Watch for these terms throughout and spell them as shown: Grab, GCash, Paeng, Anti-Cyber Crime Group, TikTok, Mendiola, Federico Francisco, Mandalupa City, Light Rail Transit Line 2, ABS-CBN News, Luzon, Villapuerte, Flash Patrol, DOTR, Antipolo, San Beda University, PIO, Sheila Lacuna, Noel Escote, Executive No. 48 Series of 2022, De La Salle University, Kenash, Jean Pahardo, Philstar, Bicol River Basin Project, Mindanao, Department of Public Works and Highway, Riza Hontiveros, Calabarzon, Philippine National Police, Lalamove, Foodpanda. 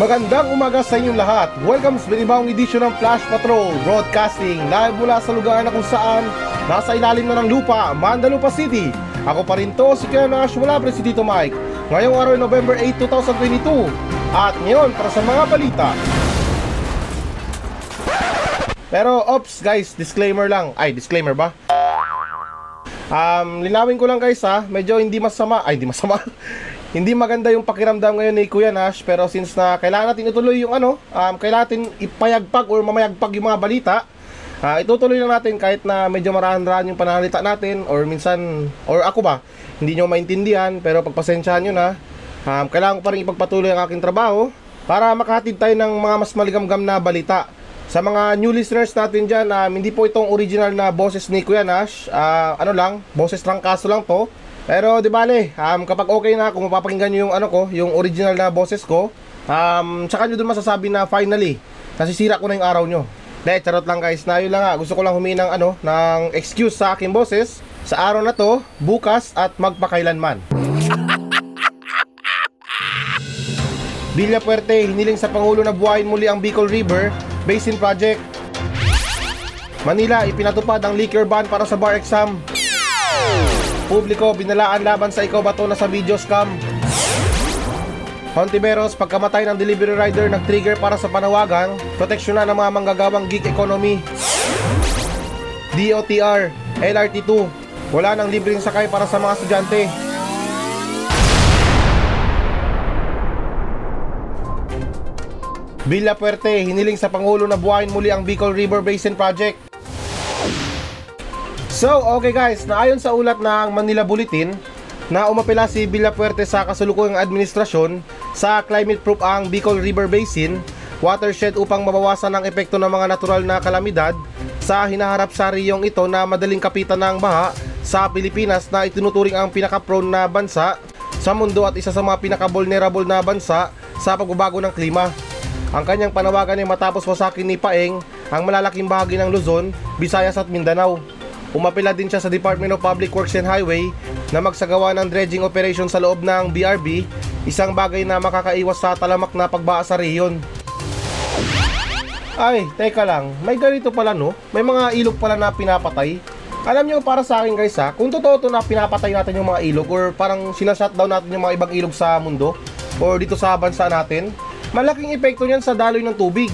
Magandang umaga sa inyong lahat. Welcome sa binibawang edisyon ng Flash Patrol, broadcasting live mula sa lugar na kung saan nasa ilalim na ng lupa, Mandalupa City. Ako pa rin to, si Kenash, wala pa rin si Tito Mike. Ngayong araw ay November 8, 2022. At ngayon, para sa mga balita. Pero, oops guys, disclaimer lang. Ay, disclaimer ba? Linawin ko lang guys ha, medyo hindi masama. Ay, hindi masama. Hindi maganda yung pakiramdam ngayon ni Kuya Nash, pero since na kailangan natin ituloy yung kailangan natin ipayagpag or mamayagpag yung mga balita, itutuloy lang natin kahit na medyo marahan-rahan yung pananalita natin or minsan, or ako ba, hindi nyo maintindihan, pero pagpasensyahan nyo na. Kailangan ko pa rin ipagpatuloy ang aking trabaho para makahatid tayo ng mga mas maligamgam na balita. Sa mga new listeners natin dyan, hindi po itong original na boses ni Kuya Nash, boses trangkaso lang to. Pero di bale, kapag okay na, kung mapapakinggan nyo yung yung original na boses ko, tsaka nyo dun masasabi na finally, nasisira ko na yung araw nyo. De, charot lang guys, na yun lang ha. Gusto ko lang humingi ng ng excuse sa aking boses sa araw na to, bukas at magpakailanman. Villapuerte, hiniling sa Pangulo na buhayin muli ang Bicol River Basin Project. Manila, ipinatupad ang liquor ban para sa bar exam. Publiko, binalaan laban sa ikaw bato na sa video scam. Hontiveros, pagkamatay ng delivery rider, nag-trigger para sa panawagang proteksyon na ng mga manggagawang gig economy. DOTR, LRT2, wala nang libreng sakay para sa mga estudyante. Villapuerte, hiniling sa Pangulo na buhayin muli ang Bicol River Basin Project. So, okay guys, naayon sa ulat ng Manila Bulletin na umapela si Villapuerte sa kasalukuyang administrasyon sa climate proof ang Bicol River Basin watershed upang mabawasan ang epekto ng mga natural na kalamidad sa hinaharap sa reyong ito na madaling kapitan ng baha sa Pilipinas na itinuturing ang pinaka-prone na bansa sa mundo at isa sa mga pinaka-vulnerable na bansa sa pagbabago ng klima. Ang kanyang panawagan ay matapos wasakin ni Paeng ang malalaking bahagi ng Luzon, Visayas at Mindanao. Umapela din siya sa Department of Public Works and Highway na magsagawa ng dredging operation sa loob ng BRB, isang bagay na makakaiwas sa talamak na pagbaha sa rehiyon. Ay, teka lang, may ganito pala no? May mga ilog pala na pinapatay? Alam nyo, para sa akin guys ha, kung totoo to na pinapatay natin yung mga ilog or parang sinashutdown natin yung mga ibang ilog sa mundo or dito sa bansa natin, malaking epekto niyan sa daloy ng tubig.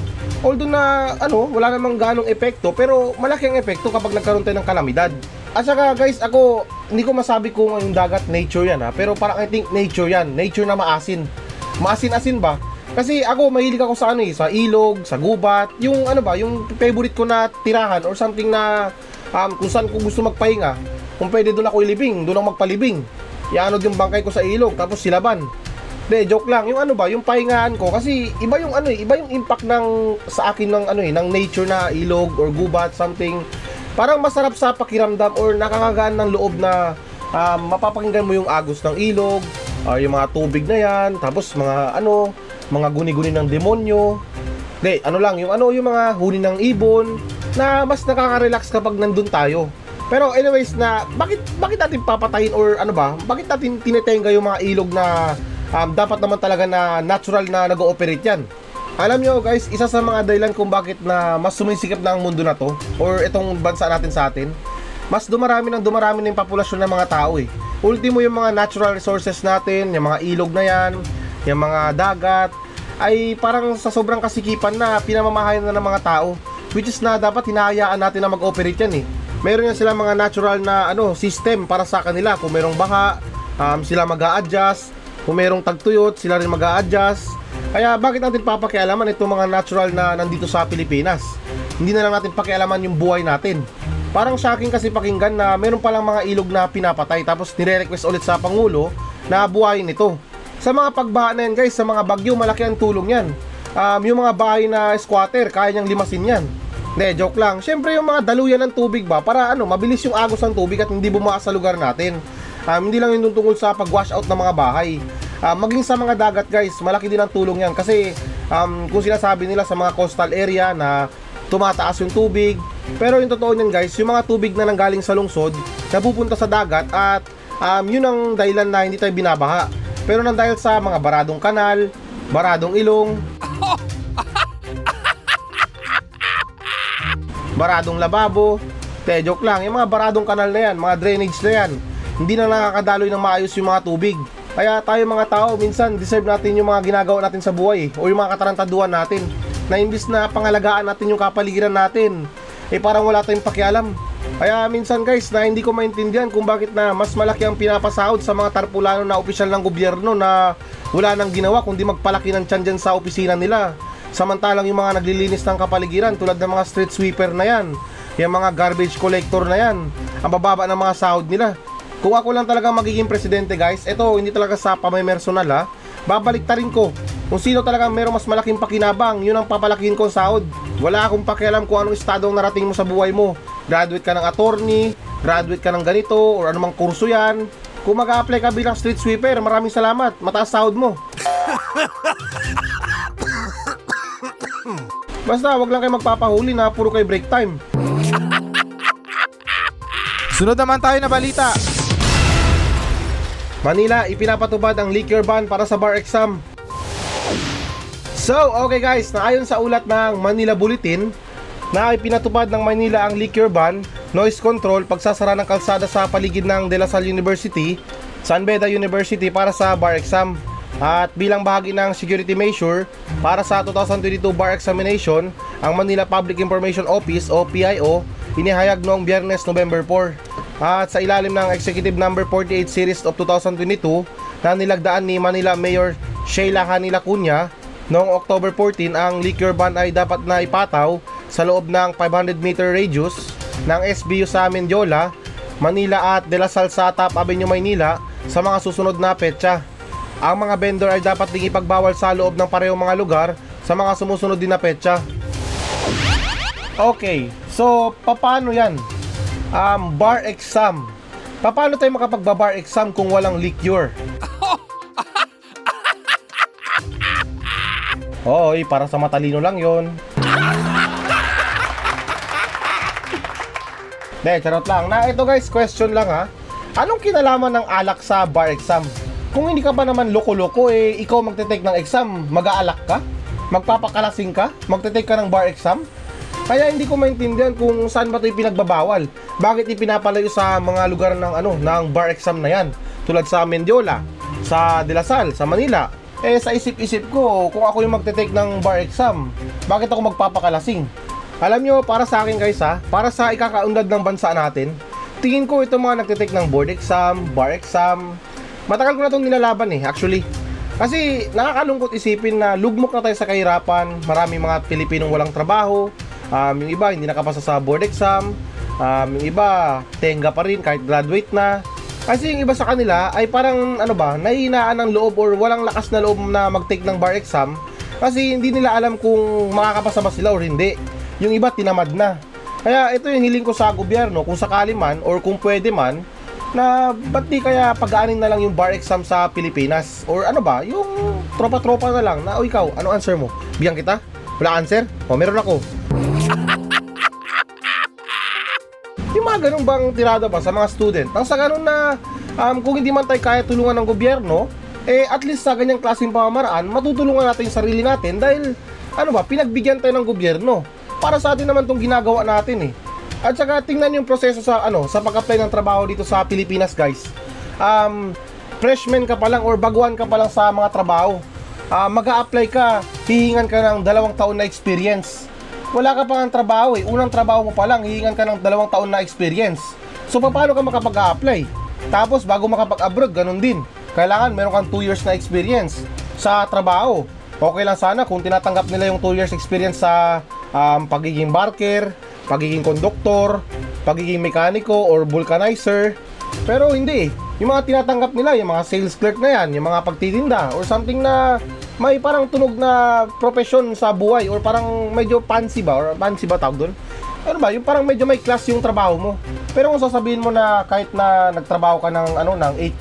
Although na wala namang ganong epekto, pero malaki ang epekto kapag nagkaroon tayo ng kalamidad. At saka guys, ako hindi ko masabi kung yung dagat nature yan ha, pero parang I think nature yan, nature na maasin. Maasin-asin ba? Kasi ako mahilig ako sa sa ilog, sa gubat, yung yung favorite ko na tirahan or something na kung saan ko gusto magpahinga. Kung pwede doon ako ilibing, doon ako magpalibing. Ianod yung bangkay ko sa ilog tapos silaban. De, joke lang. Yung yung pahingaan ko kasi iba yung iba yung impact ng sa akin ng ng nature na ilog or gubat something. Parang masarap sa pakiramdam or nakakagaan ng loob na mapapakinggan mo yung agos ng ilog, yung mga tubig na yan, tapos mga mga guni-guni ng demonyo. De, yung mga huni ng ibon na mas nakaka-relax kapag nandun tayo. Pero anyways na bakit natin papatayin or bakit natin tinetenga yung mga ilog na dapat naman talaga na natural na nag-ooperate yan. Alam nyo guys, isa sa mga dahilan kung bakit na mas sumisikip na ang mundo na to or itong bansa natin sa atin, mas dumarami na yung populasyon ng mga tao eh. Ultimo yung mga natural resources natin, yung mga ilog na yan, yung mga dagat, ay parang sa sobrang kasikipan na pinamamahayan na ng mga tao, which is na dapat hinahayaan natin na mag-ooperate yan eh. Meron yan silang mga natural na system para sa kanila. Kung merong baha, sila mag-a-adjust. Kung merong tagtuyot, sila rin mag-a-adjust. Kaya bakit natin papakialaman itong mga natural na nandito sa Pilipinas? Hindi na lang natin pakialaman yung buhay natin. Parang shocking kasi pakinggan na meron palang mga ilog na pinapatay tapos nire-request ulit sa Pangulo na buhayin ito. Sa mga pagbaha na yan guys, sa mga bagyo, malaki ang tulong yan. Yung mga bahay na squatter, kaya niyang limasin yan. Hindi, joke lang. Siyempre yung mga daluyan ng tubig ba, para mabilis yung agos ng tubig at hindi bumaas sa lugar natin. Hindi lang yun tungkol sa pag-wash out ng mga bahay. Maging sa mga dagat guys, malaki din ang tulong yan. Kasi kung sinasabi nila sa mga coastal area na tumataas yung tubig, pero yung totoo niyan guys, yung mga tubig na nanggaling sa lungsod, napupunta sa dagat at yun ang dahilan na hindi tayo binabaha. Pero nang dahil sa mga baradong kanal, baradong ilong, baradong lababo, joke lang, yung mga baradong kanal na yan, mga drainage na yan, hindi na nakakadaloy ng maayos yung mga tubig. Kaya tayo mga tao, minsan deserve natin yung mga ginagawa natin sa buhay o yung mga katarantaduhan natin, na imbis na pangalagaan natin yung kapaligiran natin, parang wala tayong pakialam. Kaya minsan guys, na hindi ko maintindihan kung bakit na mas malaki ang pinapasahod sa mga tarpulano na opisyal ng gobyerno na wala nang ginawa kundi magpalaki ng tiyan dyan sa opisina nila, samantalang yung mga naglilinis ng kapaligiran tulad ng mga street sweeper na yan, yung mga garbage collector na yan, ang bababa ng mga sahod nila. Kung ako lang talaga magiging presidente guys, eto hindi talaga sa pamimersonal ha, babaliktarin ko kung sino talaga merong mas malaking pakinabang, yun ang papalakihin ko sahod. Wala akong pakialam kung anong estado ang narating mo sa buhay mo. Graduate ka ng attorney, graduate ka ng ganito, or anumang kurso yan. Kung mag-a-apply ka bilang street sweeper, maraming salamat, mataas sahod mo. Basta, wag lang kayo magpapahuli na puro kayo break time. Sunod naman tayo na balita. Manila, ipinapatupad ang liquor ban para sa bar exam. So, okay guys, naayon sa ulat ng Manila Bulletin, na ipinatupad ng Maynila ang liquor ban, noise control, pagsasara ng kalsada sa paligid ng De La Salle University, San Beda University para sa bar exam. At bilang bahagi ng security measure para sa 2022 bar examination, ang Manila Public Information Office o PIO inihayag noong Biyernes, November 4. At sa ilalim ng Executive No. 48 Series of 2022 na nilagdaan ni Manila Mayor Sheila Lacuna noong October 14, ang liquor ban ay dapat na ipataw sa loob ng 500-meter radius ng SBU sa Mendiola, Manila at De La Salle sa Top Avenue, Maynila sa mga susunod na petsa. Ang mga vendor ay dapat ding ipagbawal sa loob ng parehong mga lugar sa mga sumusunod din na petsa. Okay, so paano yan? Bar exam. Paano tayo makapagbabar exam kung walang liquor? Oo, para sa matalino lang yon. De, charot lang. Na ito guys, question lang ha. Anong kinalaman ng alak sa bar exam? Kung hindi ka ba naman loko-loko, ikaw magte-take ng exam, mag-aalak ka? Magpapakalasing ka? Magte-take ka ng bar exam? Kaya hindi ko maintindihan kung saan ba ito ipinagbabawal. Bakit ipinapalayo sa mga lugar ng bar exam na yan? Tulad sa Mendiola, sa De La Salle, sa Manila. Sa isip-isip ko, kung ako yung magte-take ng bar exam, bakit ako magpapakalasing? Alam nyo, para sa akin guys ha, para sa ikakaunlad ng bansa natin, tingin ko itong mga nagtitake ng board exam, bar exam, matagal ko na itong nilalaban actually. Kasi nakakalungkot isipin na lugmok na tayo sa kahirapan, maraming mga Pilipinong walang trabaho, yung iba hindi nakapasa sa board exam, yung iba tenga pa rin kahit graduate na. Kasi yung iba sa kanila ay parang nahihinaan ng loob or walang lakas na loob na mag-take ng bar exam kasi hindi nila alam kung makakapasa ba sila o hindi. Yung iba tinamad na. Kaya ito yung hiling ko sa gobyerno, kung sakali man or kung pwede man, na ba't di kaya pag-aanin na lang yung bar exam sa Pilipinas? Or yung tropa-tropa na lang na, o ikaw, ano answer mo? Bigyan kita? Wala answer? O meron ako. Yung mga ganun bang tirada ba sa mga student? Nang sa ganun na kung hindi man tayo kaya tulungan ng gobyerno, at least sa ganyang klaseng pamamaraan, matutulungan natin yung sarili natin dahil pinagbigyan tayo ng gobyerno. Para sa atin naman itong ginagawa natin. At saka tingnan yung proseso sa pag-apply ng trabaho dito sa Pilipinas guys. Freshman ka pa lang or baguhan ka pa lang sa mga trabaho, mag-a-apply ka, hihingan ka ng 2 taon na experience. Wala ka pang trabaho unang trabaho mo pa lang, hihingan ka ng 2 taon na experience. So paano ka makapag-a-apply? Tapos bago makapag-abroad, ganun din. Kailangan meron kang 2 years na experience sa trabaho. Okay lang sana kung tinatanggap nila yung 2 years experience sa pagiging barker, pagiging conductor, pagiging mekaniko or vulcanizer. Pero hindi. Yung mga tinatanggap nila, yung mga sales clerk na yan, yung mga pagtitinda or something na may parang tunog na profession sa buhay or parang medyo fancy ba? Or fancy ba tawag doon? Yung parang medyo may class yung trabaho mo. Pero kung sasabihin mo na kahit na nagtrabaho ka ng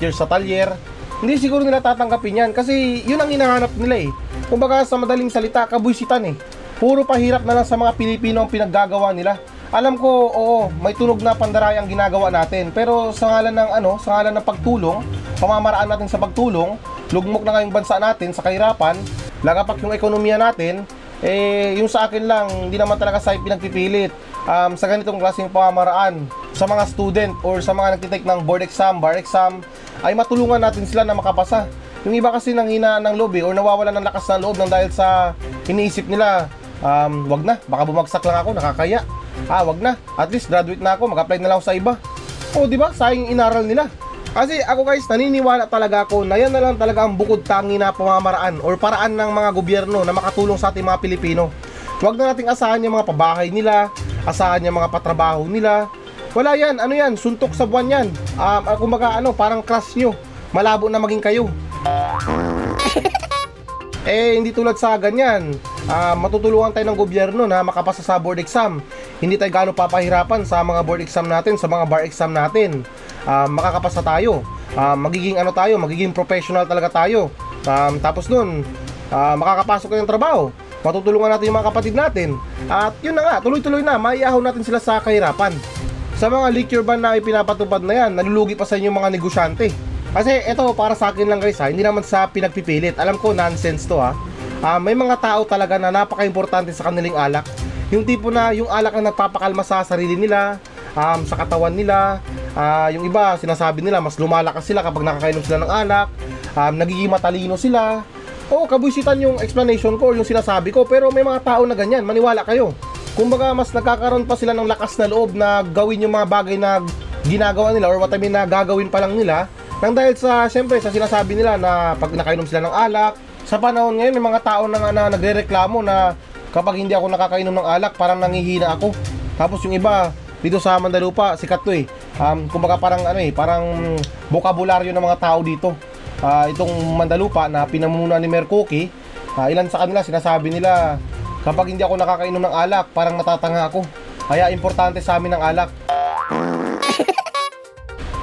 8 years sa talyer, hindi siguro nila tatanggapin yan kasi yun ang hinahanap nila. Kumbaga sa madaling salita, kabuisitan. Puro pahirap na lang sa mga Pilipino ang pinaggagawa nila. Alam ko, oo, may tunog na pandaray ang ginagawa natin, pero sa ngalan ng pagtulong, pamamaraan natin sa pagtulong, lugmok na ngayong bansa natin sa kahirapan, lagapak yung ekonomiya natin, eh yung sa akin lang, hindi naman talaga sa pinagpipilit sa ganitong klaseng pamamaraan sa mga student or sa mga nagtitake ng board exam, bar exam, ay matulungan natin sila na makapasa. Yung iba kasi nanghinaan ng loob or nawawala ng lakas ng loob ng dahil sa iniisip nila, wag na, baka bumagsak lang ako, nakakaya. Wag na, at least graduate na ako, mag-apply na lang ako sa iba. O diba, sayang inaral nila. Kasi ako guys, naniniwala talaga ako na yan na lang talaga ang bukod tangi na pamamaraan or paraan ng mga gobyerno na makatulong sa ating mga Pilipino. Huwag na nating asahan yung mga pabahay nila, asahan yung mga patrabaho nila. Wala yan, ano yan, suntok sa buwan yan. Kumbaga ano, parang crush nyo, malabo na maging kayo. Eh, hindi tulad sa ganyan. Matutulungan tayo ng gobyerno na makapasa sa board exam. Hindi tayo gaano papahirapan sa mga board exam natin, sa mga bar exam natin. Makakapasa tayo. Magiging ano tayo, magiging professional talaga tayo. Tapos nun, makakapasok na yung trabaho. Matutulungan natin yung mga kapatid natin. At yun na nga, tuloy-tuloy na, maiahaw natin sila sa kahirapan. Sa mga liquor ban na ipinapatupad na yan, nalulugi pa sa inyo mga negosyante. Kasi eto, para sa akin lang guys ha, hindi naman sa pinagpipilit. Alam ko, nonsense to ha. May mga tao talaga na napaka-importante sa kanilang alak. Yung tipo na yung alak na nagpapakalma sa sarili nila, sa katawan nila. Yung iba, sinasabi nila mas lumalakas sila kapag nakakainom sila ng alak. Nagiging matalino sila. Oo, kabuisitan yung explanation ko, yung sinasabi ko. Pero may mga tao na ganyan, maniwala kayo. Kumbaga mas nagkakaroon pa sila ng lakas na loob na gawin yung mga bagay na ginagawa nila or what I mean na gagawin pa lang nila. Nang dahil sa, siyempre, sa sinasabi nila na pag nakainom sila ng alak. Sa panahon ngayon, may mga tao na nga na nagrereklamo na kapag hindi ako nakakainom ng alak, parang nangihina ako. Tapos yung iba, dito sa Mandalupa, sikat to eh. Kumbaga parang ano eh, parang bokabularyo ng mga tao dito. Itong Mandalupa na pinamumunuan ni Mercokey, ilan sa kanila sinasabi nila, kapag hindi ako nakakainom ng alak, parang natatanga ako. Kaya importante sa amin ang alak.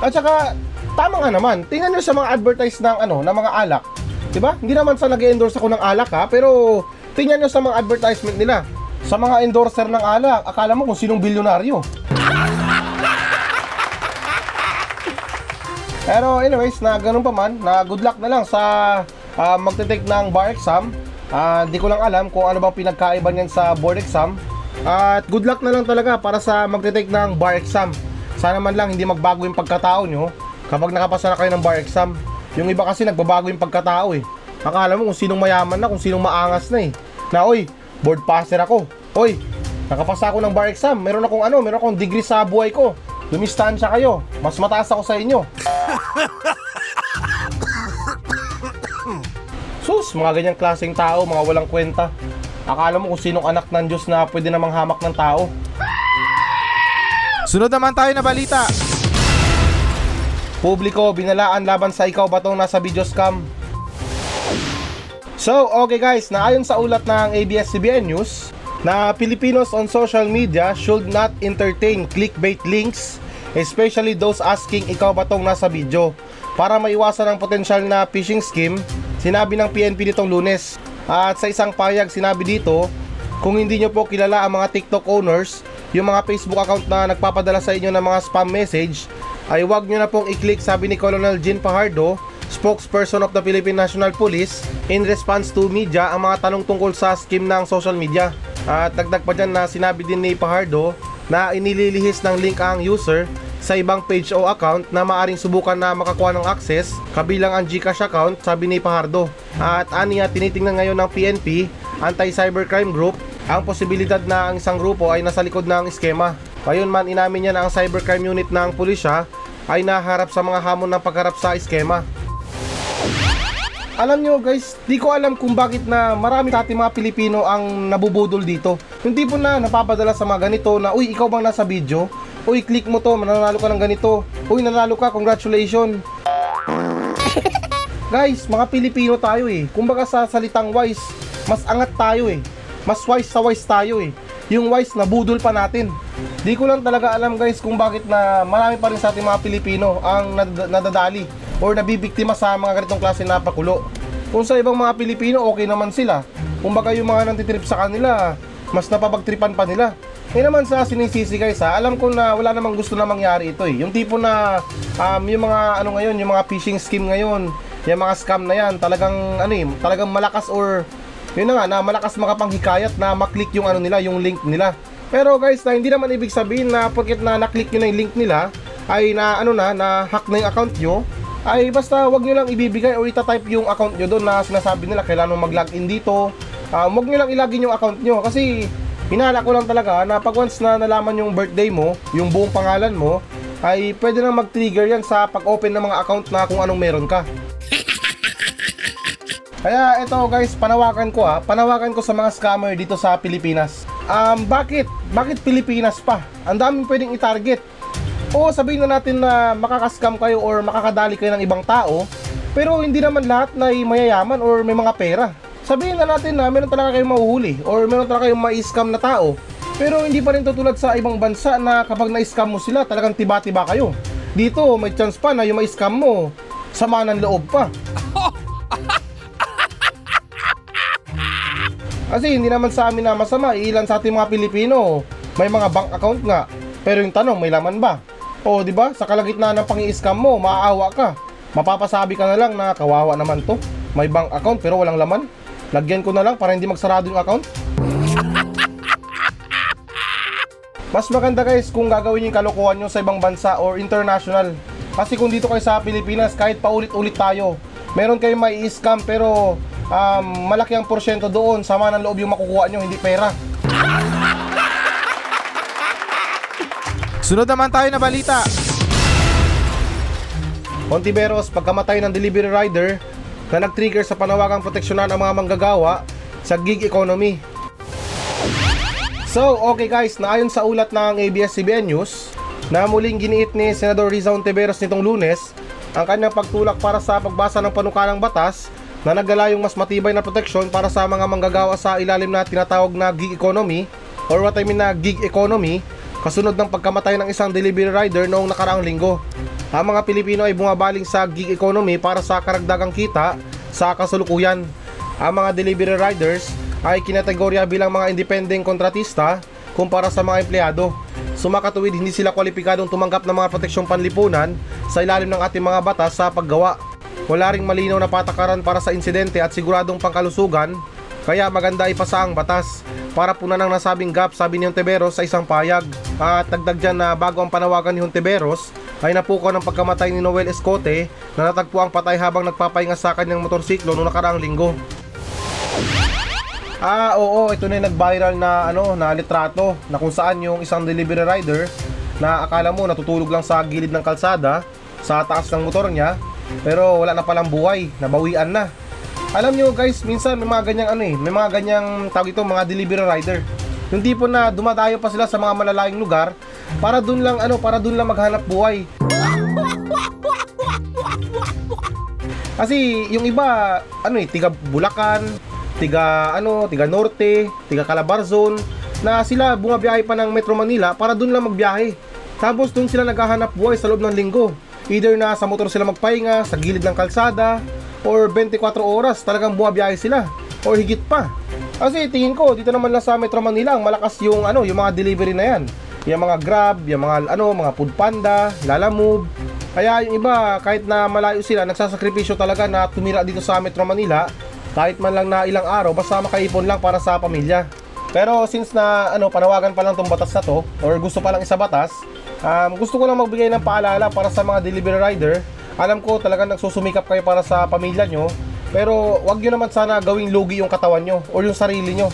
At saka, tama nga naman, tingnan nyo sa mga advertise ng, ano, ng mga alak. Diba? Hindi naman sa nag-endorse ako ng alak ha, pero tingnan nyo sa mga advertisement nila. Sa mga endorser ng alak, akala mo kung sinong bilyonaryo. Pero anyways, na ganun pa man, na good luck na lang sa magte-take ng bar exam. Di ko lang alam kung ano bang pinagkaiba niyan sa board exam. At good luck na lang talaga para sa magte-take ng bar exam. Sana man lang hindi magbago yung pagkatao nyo kapag nakapasa na kayo ng bar exam. Yung iba kasi nagbabago yung pagkatao eh. Akala mo kung sinong mayaman na, kung sinong maangas na eh. Na oy, board passer ako. Oy, nakapasa ako ng bar exam. Meron akong ano, meron akong degree sa buhay ko. Dumistansya kayo. Mas mataas ako sa inyo. Sus, mga ganyang klaseng tao, mga walang kwenta. Akala mo kung sinong anak ng Diyos na pwede namang hamak ng tao. Sunod naman tayo na balita. Publiko, binalaan laban sa ikaw ba itong nasa video scam? So, okay guys, naayon sa ulat ng ABS-CBN News na Filipinos on social media should not entertain clickbait links, especially those asking ikaw ba itong nasa video. Para maiwasan ang potensyal na phishing scheme, sinabi ng PNP nitong Lunes. At sa isang payag, sinabi dito, kung hindi nyo po kilala ang mga TikTok owners, yung mga Facebook account na nagpapadala sa inyo ng mga spam message, ay wag nyo na pong i-click, sabi ni Colonel Jean Pahardo, spokesperson of the Philippine National Police, in response to media ang mga tanong tungkol sa scheme ng social media. At dagdag pa dyan na sinabi din ni Pahardo na inililihis ng link ang user sa ibang page o account na maaring subukan na makakuha ng access, kabilang ang GCash account, sabi ni Pahardo. At aniya, tinitingnan ngayon ng PNP, Anti-Cyber Crime Group, ang posibilidad na ang isang grupo ay nasa likod ng eskema. Ngayon man, inamin niya na ang cybercrime unit ng pulisya ay naharap sa mga hamon ng pagharap sa eskema. Alam nyo guys, di ko alam kung bakit na marami natin mga Pilipino ang nabubudol dito. Yung tipo na napapadala sa mga ganito na, uy, ikaw bang nasa video? Uy, click mo to, mananalo ka ng ganito. Uy, nanalo ka, congratulations. Guys, mga Pilipino tayo eh. Kumbaga sa salitang wise, mas angat tayo eh. Mas wise sa wise tayo eh. Yung wise, nabudol pa natin. Di ko lang talaga alam guys kung bakit na marami pa rin sa ating mga Pilipino ang nadadali or nabibiktima sa mga ganitong klase na pakulo. Kung sa ibang mga Pilipino, okay naman sila. Kung baka yung mga nantitrip sa kanila, mas napapagtripan pa nila. Eh naman sa sinisisi guys ha, alam ko na wala namang gusto na mangyari ito eh. Yung tipo na yung mga phishing scheme ngayon, Yung mga scam na yan, talagang ano eh, talagang malakas or yun na nga, na malakas makapanghikayat na maklik yung ano nila, yung link nila. Pero guys, na hindi naman ibig sabihin na porket na naklik nyo na yung link nila ay na ano na, na hack na yung account nyo, ay basta wag nyo lang ibibigay o itatype yung account nyo doon na sinasabi nila kailangan mag-login dito. Wag nyo lang ilagin yung account nyo kasi hinala ko lang talaga na pag once na nalaman yung birthday mo, yung buong pangalan mo, ay pwede nang mag-trigger yan sa pag-open ng mga account na kung anong meron ka. Kaya eto guys, panawakan ko sa mga scammer dito sa Pilipinas. Bakit Pilipinas pa? Ang daming pwedeng i-target. O sabihin na natin na makaka-scam kayo or makakadali kayo ng ibang tao, pero hindi naman lahat na mayayaman or may mga pera. Sabihin na natin na meron talaga kayong mahuhuli or meron talaga kayong ma-scam na tao, pero hindi pa rin tutulad sa ibang bansa na kapag na-scam mo sila, talagang tiba-tiba kayo. Dito, may chance pa na yung ma-scam mo, sama ng loob pa. Kasi hindi naman sa amin na masama, ilan sa ating mga Pilipino may mga bank account nga, pero yung tanong, may laman ba? O di ba? Sa kalagitnaan ng pang-i-scam mo, maaawa ka. Mapapasabi ka na lang na kawawa naman to, may bank account pero walang laman. Lagyan ko na lang para hindi magsarado yung account. Mas maganda guys kung gagawin yung kalokohan nyo sa ibang bansa or international. Kasi kung dito kayo sa Pilipinas, kahit paulit-ulit tayo, meron kayong may i-scam pero malaki ang porsyento doon, sama ng loob yung makukuha nyo, hindi pera. Sunod naman tayo na balita. Hontiveros, pagkamatay ng delivery rider na nag-trigger sa panawagang proteksyonan ang mga manggagawa sa gig economy. So, okay guys, naayon sa ulat ng ABS-CBN News na muling giniit ni Senador Riza Hontiveros nitong Lunes ang kanyang pagtulak para sa pagbasa ng panukalang batas na nagdala yung mas matibay na proteksyon para sa mga manggagawa sa ilalim na tinatawag na gig economy or what I mean na gig economy, kasunod ng pagkamatay ng isang delivery rider noong nakaraang linggo. Ang mga Pilipino ay bumabaling sa gig economy para sa karagdagang kita sa kasalukuyan. Ang mga delivery riders ay kinategorya bilang mga independent kontratista kumpara sa mga empleyado. Sumakatuwid, hindi sila kwalipikadong tumanggap ng mga proteksyong panlipunan sa ilalim ng ating mga batas sa paggawa. Wala ring malinaw na patakaran para sa insidente at siguradong pangkalusugan, kaya maganda ipasa ang batas para punan ang nasabing gap, sabi ni Hontiveros sa isang payag. At dagdag dyan na bago ang panawagan ni Hontiveros ay napukaw ng pagkamatay ni Noel Escote na natagpo ang patay habang nagpapahinga sa kanyang motorsiklo noong nakaraang linggo. Oo, ito na yung nag-viral na, na litrato na kung saan yung isang delivery rider na akala mo natutulog lang sa gilid ng kalsada sa taas ng motor niya, pero wala na palang buhay, nabawian na. Alam nyo guys, minsan may mga ganyang may mga ganyang tawag ito, mga delivery rider. Yung tipo na dumadayo pa sila sa mga malalayong lugar para dun lang maghanap buhay. Kasi yung iba tiga Bulacan, tiga Norte, tiga Calabarzon, na sila bumabiyahe pa ng Metro Manila para dun lang magbiyahe. Tapos dun sila naghahanap buhay sa loob ng linggo. Either na sa motor sila magpahinga, sa gilid ng kalsada, or 24 oras talagang bumabiyahe sila, or higit pa. Kasi tingin ko, dito naman lang sa Metro Manila, ang malakas yung, yung mga delivery na yan. Yung mga Grab, yung mga, mga Foodpanda, Lalamove. Kaya yung iba, kahit na malayo sila, nagsasakripisyo talaga na tumira dito sa Metro Manila, kahit man lang na ilang araw, basta makaipon lang para sa pamilya. Pero since na, panawagan pa lang tong batas na to, or gusto pa lang isa batas, gusto ko lang magbigay ng paalala para sa mga delivery rider. Alam ko talagang nagsusumikap kayo para sa pamilya nyo, pero wag nyo naman sana gawing lugi yung katawan nyo o yung sarili nyo.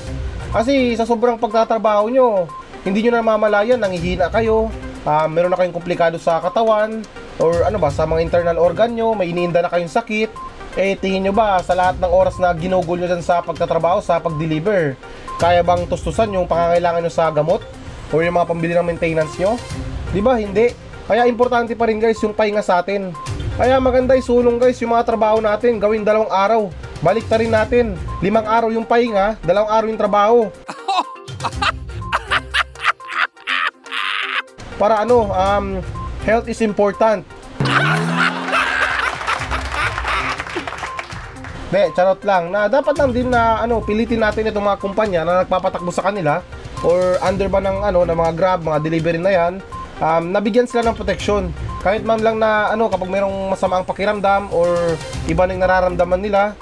Kasi sa sobrang pagtatrabaho nyo, hindi nyo na mamalayan, nanghihina kayo, meron na kayong komplikado sa katawan, or sa mga internal organ nyo, may iniinda na kayong sakit. Tingin nyo ba sa lahat ng oras na ginugol nyo dyan sa pagtatrabaho, sa pag-deliver, kaya bang tustusan yung pangangailangan nyo sa gamot o yung mga pambili ng maintenance nyo? Di ba? Hindi. Kaya importante pa rin guys yung pahinga sa atin. Kaya maganda isulong guys yung mga trabaho natin, gawin 2 araw. Balik na rin natin, 5 araw yung pahinga, 2 araw yung trabaho. Para health is important. De, charot lang. Na dapat lang din na pilitin natin itong mga kumpanya na nagpapatakbo sa kanila or under ba ng mga Grab, mga delivery na yan. Nabigyan sila ng proteksyon. kahit man lang na ano, kapag mayroong masamaang pakiramdam or iba nang nararamdaman nila,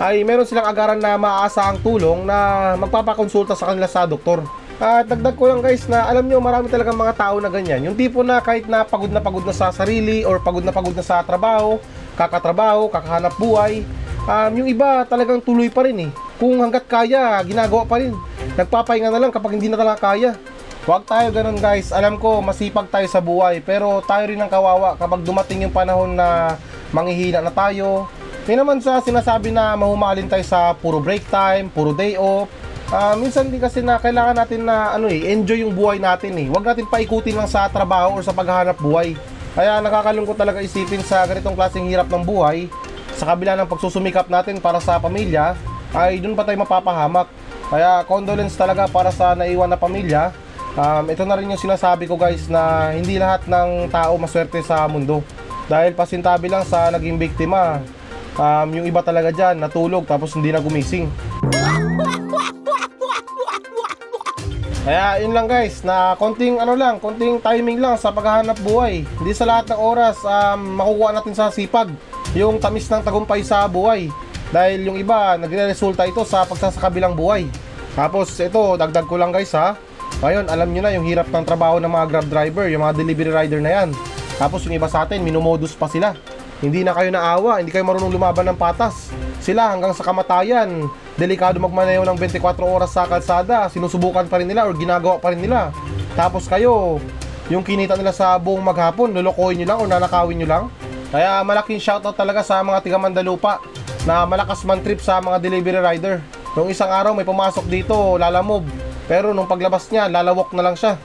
ay meron silang agaran na maaasahang tulong na magpapakonsulta sa kanila sa doktor. At dagdag ko lang guys na alam nyo, marami talagang mga tao na ganyan. Yung tipo na kahit na pagod na sa sarili or pagod na sa trabaho, kakahanap buhay, yung iba talagang tuloy pa rin eh. Kung hanggat kaya, ginagawa pa rin. Nagpapahinga na lang kapag hindi na talaga kaya. Huwag tayo ganun guys. Alam ko, masipag tayo sa buhay, pero tayo rin ang kawawa kapag dumating yung panahon na manghihina na tayo. May naman sa sinasabi na mahumahalin tayo sa puro break time, puro day off. Minsan din kasi na kailangan natin na ano eh, enjoy yung buhay natin eh. Huwag natin paikutin lang sa trabaho o sa paghahanap buhay. Kaya nakakalungkot talaga isipin sa ganitong klaseng hirap ng buhay, sa kabila ng pagsusumikap natin para sa pamilya, ay doon pa tayo mapapahamak. Kaya condolence talaga para sa naiwan na pamilya. Ito na rin yung sinasabi ko guys na hindi lahat ng tao maswerte sa mundo. Dahil pasintabi lang sa naging biktima, yung iba talaga dyan natulog tapos hindi na gumising. Kaya yun lang guys, na konting ano lang, konting timing lang sa paghahanap buhay. Hindi sa lahat ng oras makukuha natin sa sipag yung tamis ng tagumpay sa buhay. Dahil yung iba, nagre-resulta ito sa pagsasakabilang buhay. Tapos ito, dagdag ko lang guys ha. Ngayon, alam nyo na yung hirap ng trabaho ng mga Grab driver, yung mga delivery rider na yan. Tapos yung iba sa atin, minumodus pa sila. Hindi na kayo naawa, hindi kayo marunong lumaban ng patas. Sila hanggang sa kamatayan, delikado magmaneho ng 24 oras sa kalsada, sinusubukan pa rin nila or ginagawa pa rin nila. Tapos kayo, yung kinita nila sa buong maghapon, lulukoy nyo lang o nanakawin nyo lang. Kaya malaking shoutout talaga sa mga tiga Mandalupa na malakas man trip sa mga delivery rider. Nung isang araw may pumasok dito, Lalamove, pero nung paglabas niya, lalawak na lang siya.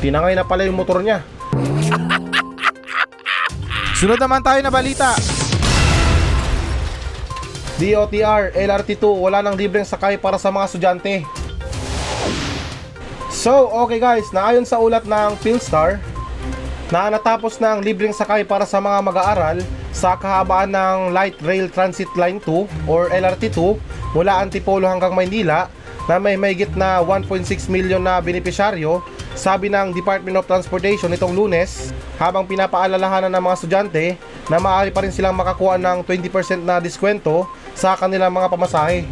Tinangay na pala yung motor niya. Sunod naman tayo na balita. DOTR, LRT2, wala nang libreng sakay para sa mga estudyante. So, okay guys, naayon sa ulat ng Philstar, na natapos na ang libreng sakay para sa mga mag-aaral sa kahabaan ng Light Rail Transit Line 2 or LRT2 mula Antipolo hanggang Maynila, na may mahigit na 1.6 milyon na benepisyaryo, sabi ng Department of Transportation itong Lunes, habang pinapaalalahanan ng mga estudyante na maaari pa rin silang makakuha ng 20% na diskwento sa kanilang mga pamasahe.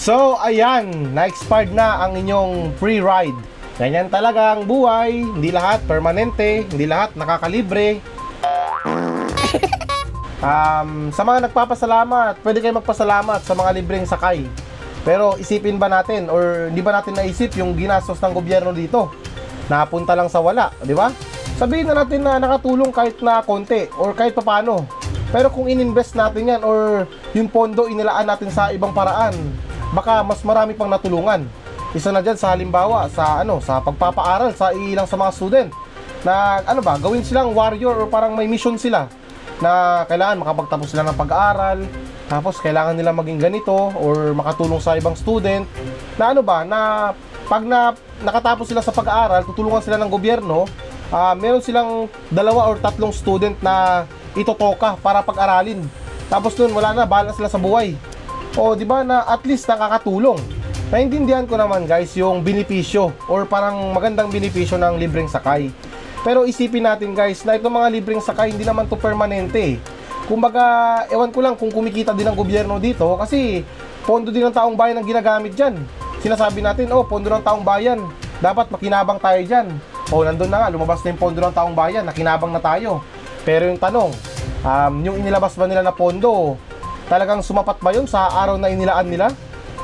So, ayan, na-expired na ang inyong free ride. Ganyan talaga ang buhay, hindi lahat permanente, hindi lahat nakakalibre. Sa mga nagpapasalamat, pwede kayo magpasalamat sa mga libreng sakay. Pero isipin ba natin or hindi ba natin naisip yung ginastos ng gobyerno dito? Napunta lang sa wala, di ba? Sabihin na natin na nakatulong kahit na konti or kahit papano. Pero kung ininvest natin yan or yung pondo inilaan natin sa ibang paraan, baka mas marami pang natulungan. Isa na dyan sa halimbawa sa ano, sa pagpapaaral sa ilang sa mga student na ano ba, gawin silang warrior or parang may mission sila na kailangan makapagtapos sila ng pag-aaral, tapos kailangan nila maging ganito or makatulong sa ibang student na ano ba, na pag nakatapos sila sa pag-aaral, tutulungan sila ng gobyerno. Meron silang 2 or 3 student na itotoka para pag-aralin. Tapos nun wala na, bahala sila sa buhay. O di ba na at least nakakatulong. Naintindihan ko naman guys yung benepisyo or parang magandang benepisyo ng libreng sakay. Pero isipin natin guys na itong mga libreng sakay hindi naman to permanente. Kumbaga, ewan ko lang kung kumikita din ang gobyerno dito kasi pondo din ng taong bayan ang ginagamit dyan. Sinasabi natin, oh pondo ng taong bayan, dapat makinabang tayo dyan. O nandun na nga, lumabas na yung pondo ng taong bayan, nakinabang na tayo. Pero yung tanong, yung inilabas ba nila na pondo, talagang sumapat ba yun sa araw na inilaan nila?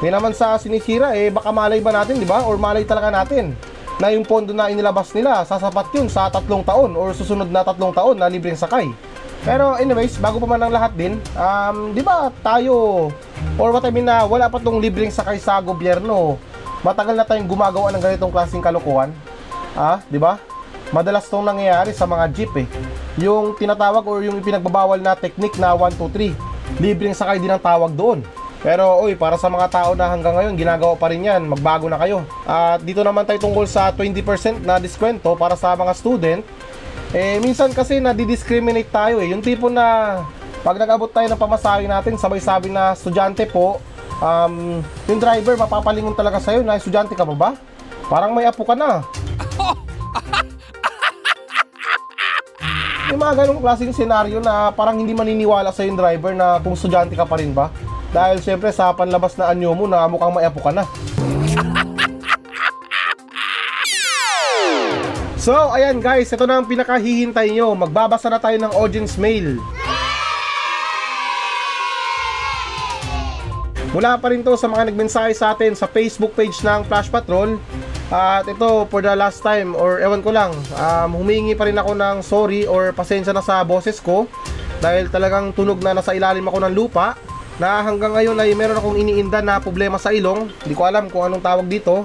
Hindi naman sa sinisira, eh baka malay ba natin, di ba? Or malay talaga natin na yung pondo na inilabas nila, sasapat yun sa 3 taon or susunod na 3 taon na libreng sakay. Pero anyways, bago pa man ang lahat din, di ba tayo, or what I mean na wala pa tong libreng sakay sa gobyerno, matagal na tayong gumagawa ng ganitong klaseng kalokohan. Di ba? Madalas tong nangyayari sa mga jeep eh. Yung tinatawag or yung ipinagbabawal na technique na 1, 2, 3. Libreng sakay din ang tawag doon. Pero oy, para sa mga tao na hanggang ngayon ginagawa pa rin yan, magbago na kayo. At dito naman tayo tungkol sa 20% na diskwento para sa mga student. Eh minsan kasi nadidiscriminate tayo eh. Yung tipo na pag nag-abot tayo ng pamasahe natin, sabay-sabi na estudyante po, yung driver mapapalingon talaga sa'yo na estudyante ka pa ba? Parang may apo ka na. mga ganong klaseng senaryo na parang hindi maniniwala sa yung driver na kung estudyante ka pa rin ba. Dahil syempre sa panlabas na anyo mo na mukhang may apo ka na. So, ayan guys, ito na ang pinakahihintay nyo. Magbabasa na tayo ng audience mail. Mula pa rin to sa mga nagmensahe sa atin sa Facebook page ng Flash Patrol. At ito, for the last time, or ewan ko lang, humingi pa rin ako ng sorry or pasensya na sa boses ko. Dahil talagang tunog na nasa ilalim ako ng lupa. Na hanggang ngayon ay meron akong iniinda na problema sa ilong. Hindi ko alam kung anong tawag dito.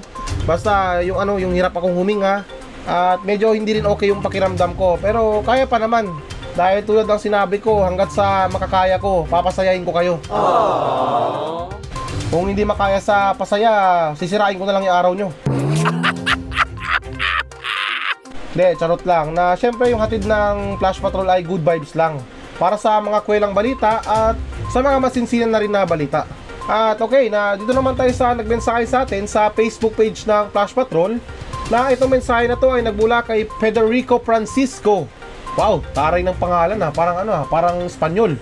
Basta yung ano, yung hirap akong huminga. At medyo hindi rin okay yung pakiramdam ko, pero kaya pa naman. Dahil tulad ng sinabi ko, hanggat sa makakaya ko, papasayahin ko kayo. Aww. Kung hindi makaya sa pasaya, sisirain ko na lang yung araw nyo. Hindi, charot lang. Na syempre yung hatid ng Flash Patrol ay good vibes lang. Para sa mga kwelang balita at sa mga masinsinan na rin na balita. At okay, na dito naman tayo sa nagmensahe sa atin sa Facebook page ng Flash Patrol. Na itong mensahe na to ay nagmula kay Federico Francisco. Wow, taray ng pangalan ha, parang ano ha, parang Espanyol.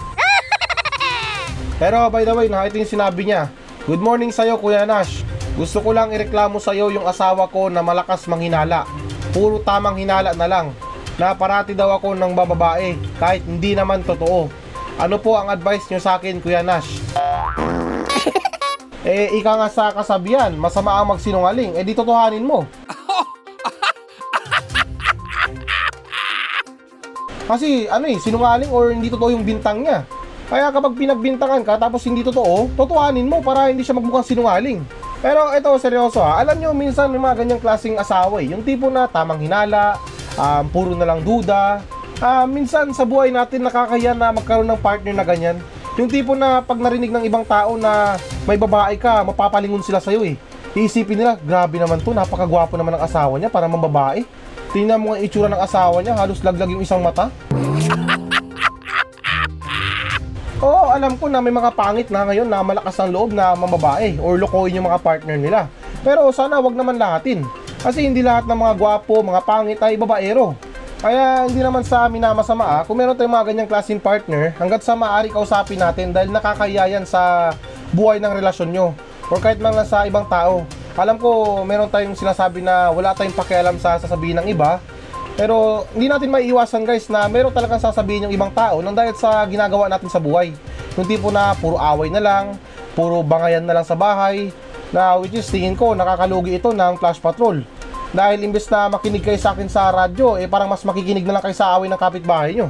Pero by the way na, ito yung sinabi niya. Good morning sa'yo Kuya Nash. Gusto ko lang ireklamo sa'yo yung asawa ko na malakas manghinala. Puro tamang hinala na lang. Na parati daw ako ng bababae, kahit hindi naman totoo. Ano po ang advice niyo sa akin Kuya Nash? Ika nga sa kasabihan, masama ang magsinungaling, di totohanin mo. Kasi ano sinungaling or hindi totoo yung bintang niya. Kaya kapag pinagbintangan ka tapos hindi totoo, totohanin mo para hindi siya magmukhang sinungaling. Pero ito seryoso ha, alam nyo minsan may mga ganyang klaseng asawa yung tipo na tamang hinala, puro na lang duda. Minsan sa buhay natin nakakahiya na magkaroon ng partner na ganyan. Yung tipo na pag narinig ng ibang tao na may babae ka, mapapalingon sila sa'yo eh. Iisipin nila, grabe naman to, napakagwapo naman ng asawa niya para mambabae. Tingnan mo ang itsura ng asawa niya, halos laglag yung isang mata. Oo, alam ko na may mga pangit na ngayon na malakas ang loob na mambabae or lokohin yung mga partner nila. Pero sana wag naman lahatin. Kasi hindi lahat ng mga gwapo, mga pangit ay babaero. Kaya hindi naman sa amin na masama kung meron tayong mga ganyang klaseng partner hanggat sa maaari kausapin natin dahil nakakahiya yan sa buhay ng relasyon nyo o kahit man lang sa ibang tao. Alam ko meron tayong sinasabi na wala tayong pakialam sa sasabihin ng iba, pero hindi natin maiiwasan guys na meron talagang sasabihin yung ibang tao nang dahil sa ginagawa natin sa buhay. Yung tipo na puro away na lang, puro bangayan na lang sa bahay, na which is tingin ko nakakalugi ito ng Flash Patrol. Dahil imbes na makinig kayo sa akin sa radyo, parang mas makikinig na lang kayo sa away ng kapitbahay nyo.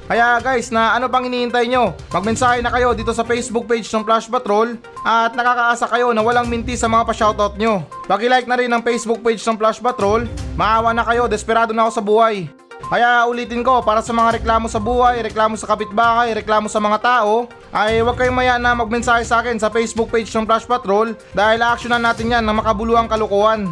Kaya guys, na ano pang hinihintay nyo? Magmensahe na kayo dito sa Facebook page ng Flash Patrol at nakakaasa kayo na walang minti sa mga pa-shoutout nyo. Paki-like na rin ang Facebook page ng Flash Patrol. Maawa na kayo, desperado na ako sa buhay. Kaya ulitin ko, para sa mga reklamo sa buhay, reklamo sa kapitbahay, reklamo sa mga tao, ay huwag kayong maya na magmensahe sa akin sa Facebook page ng Flash Patrol dahil actionan natin yan ng makabuluhang kalukuhan.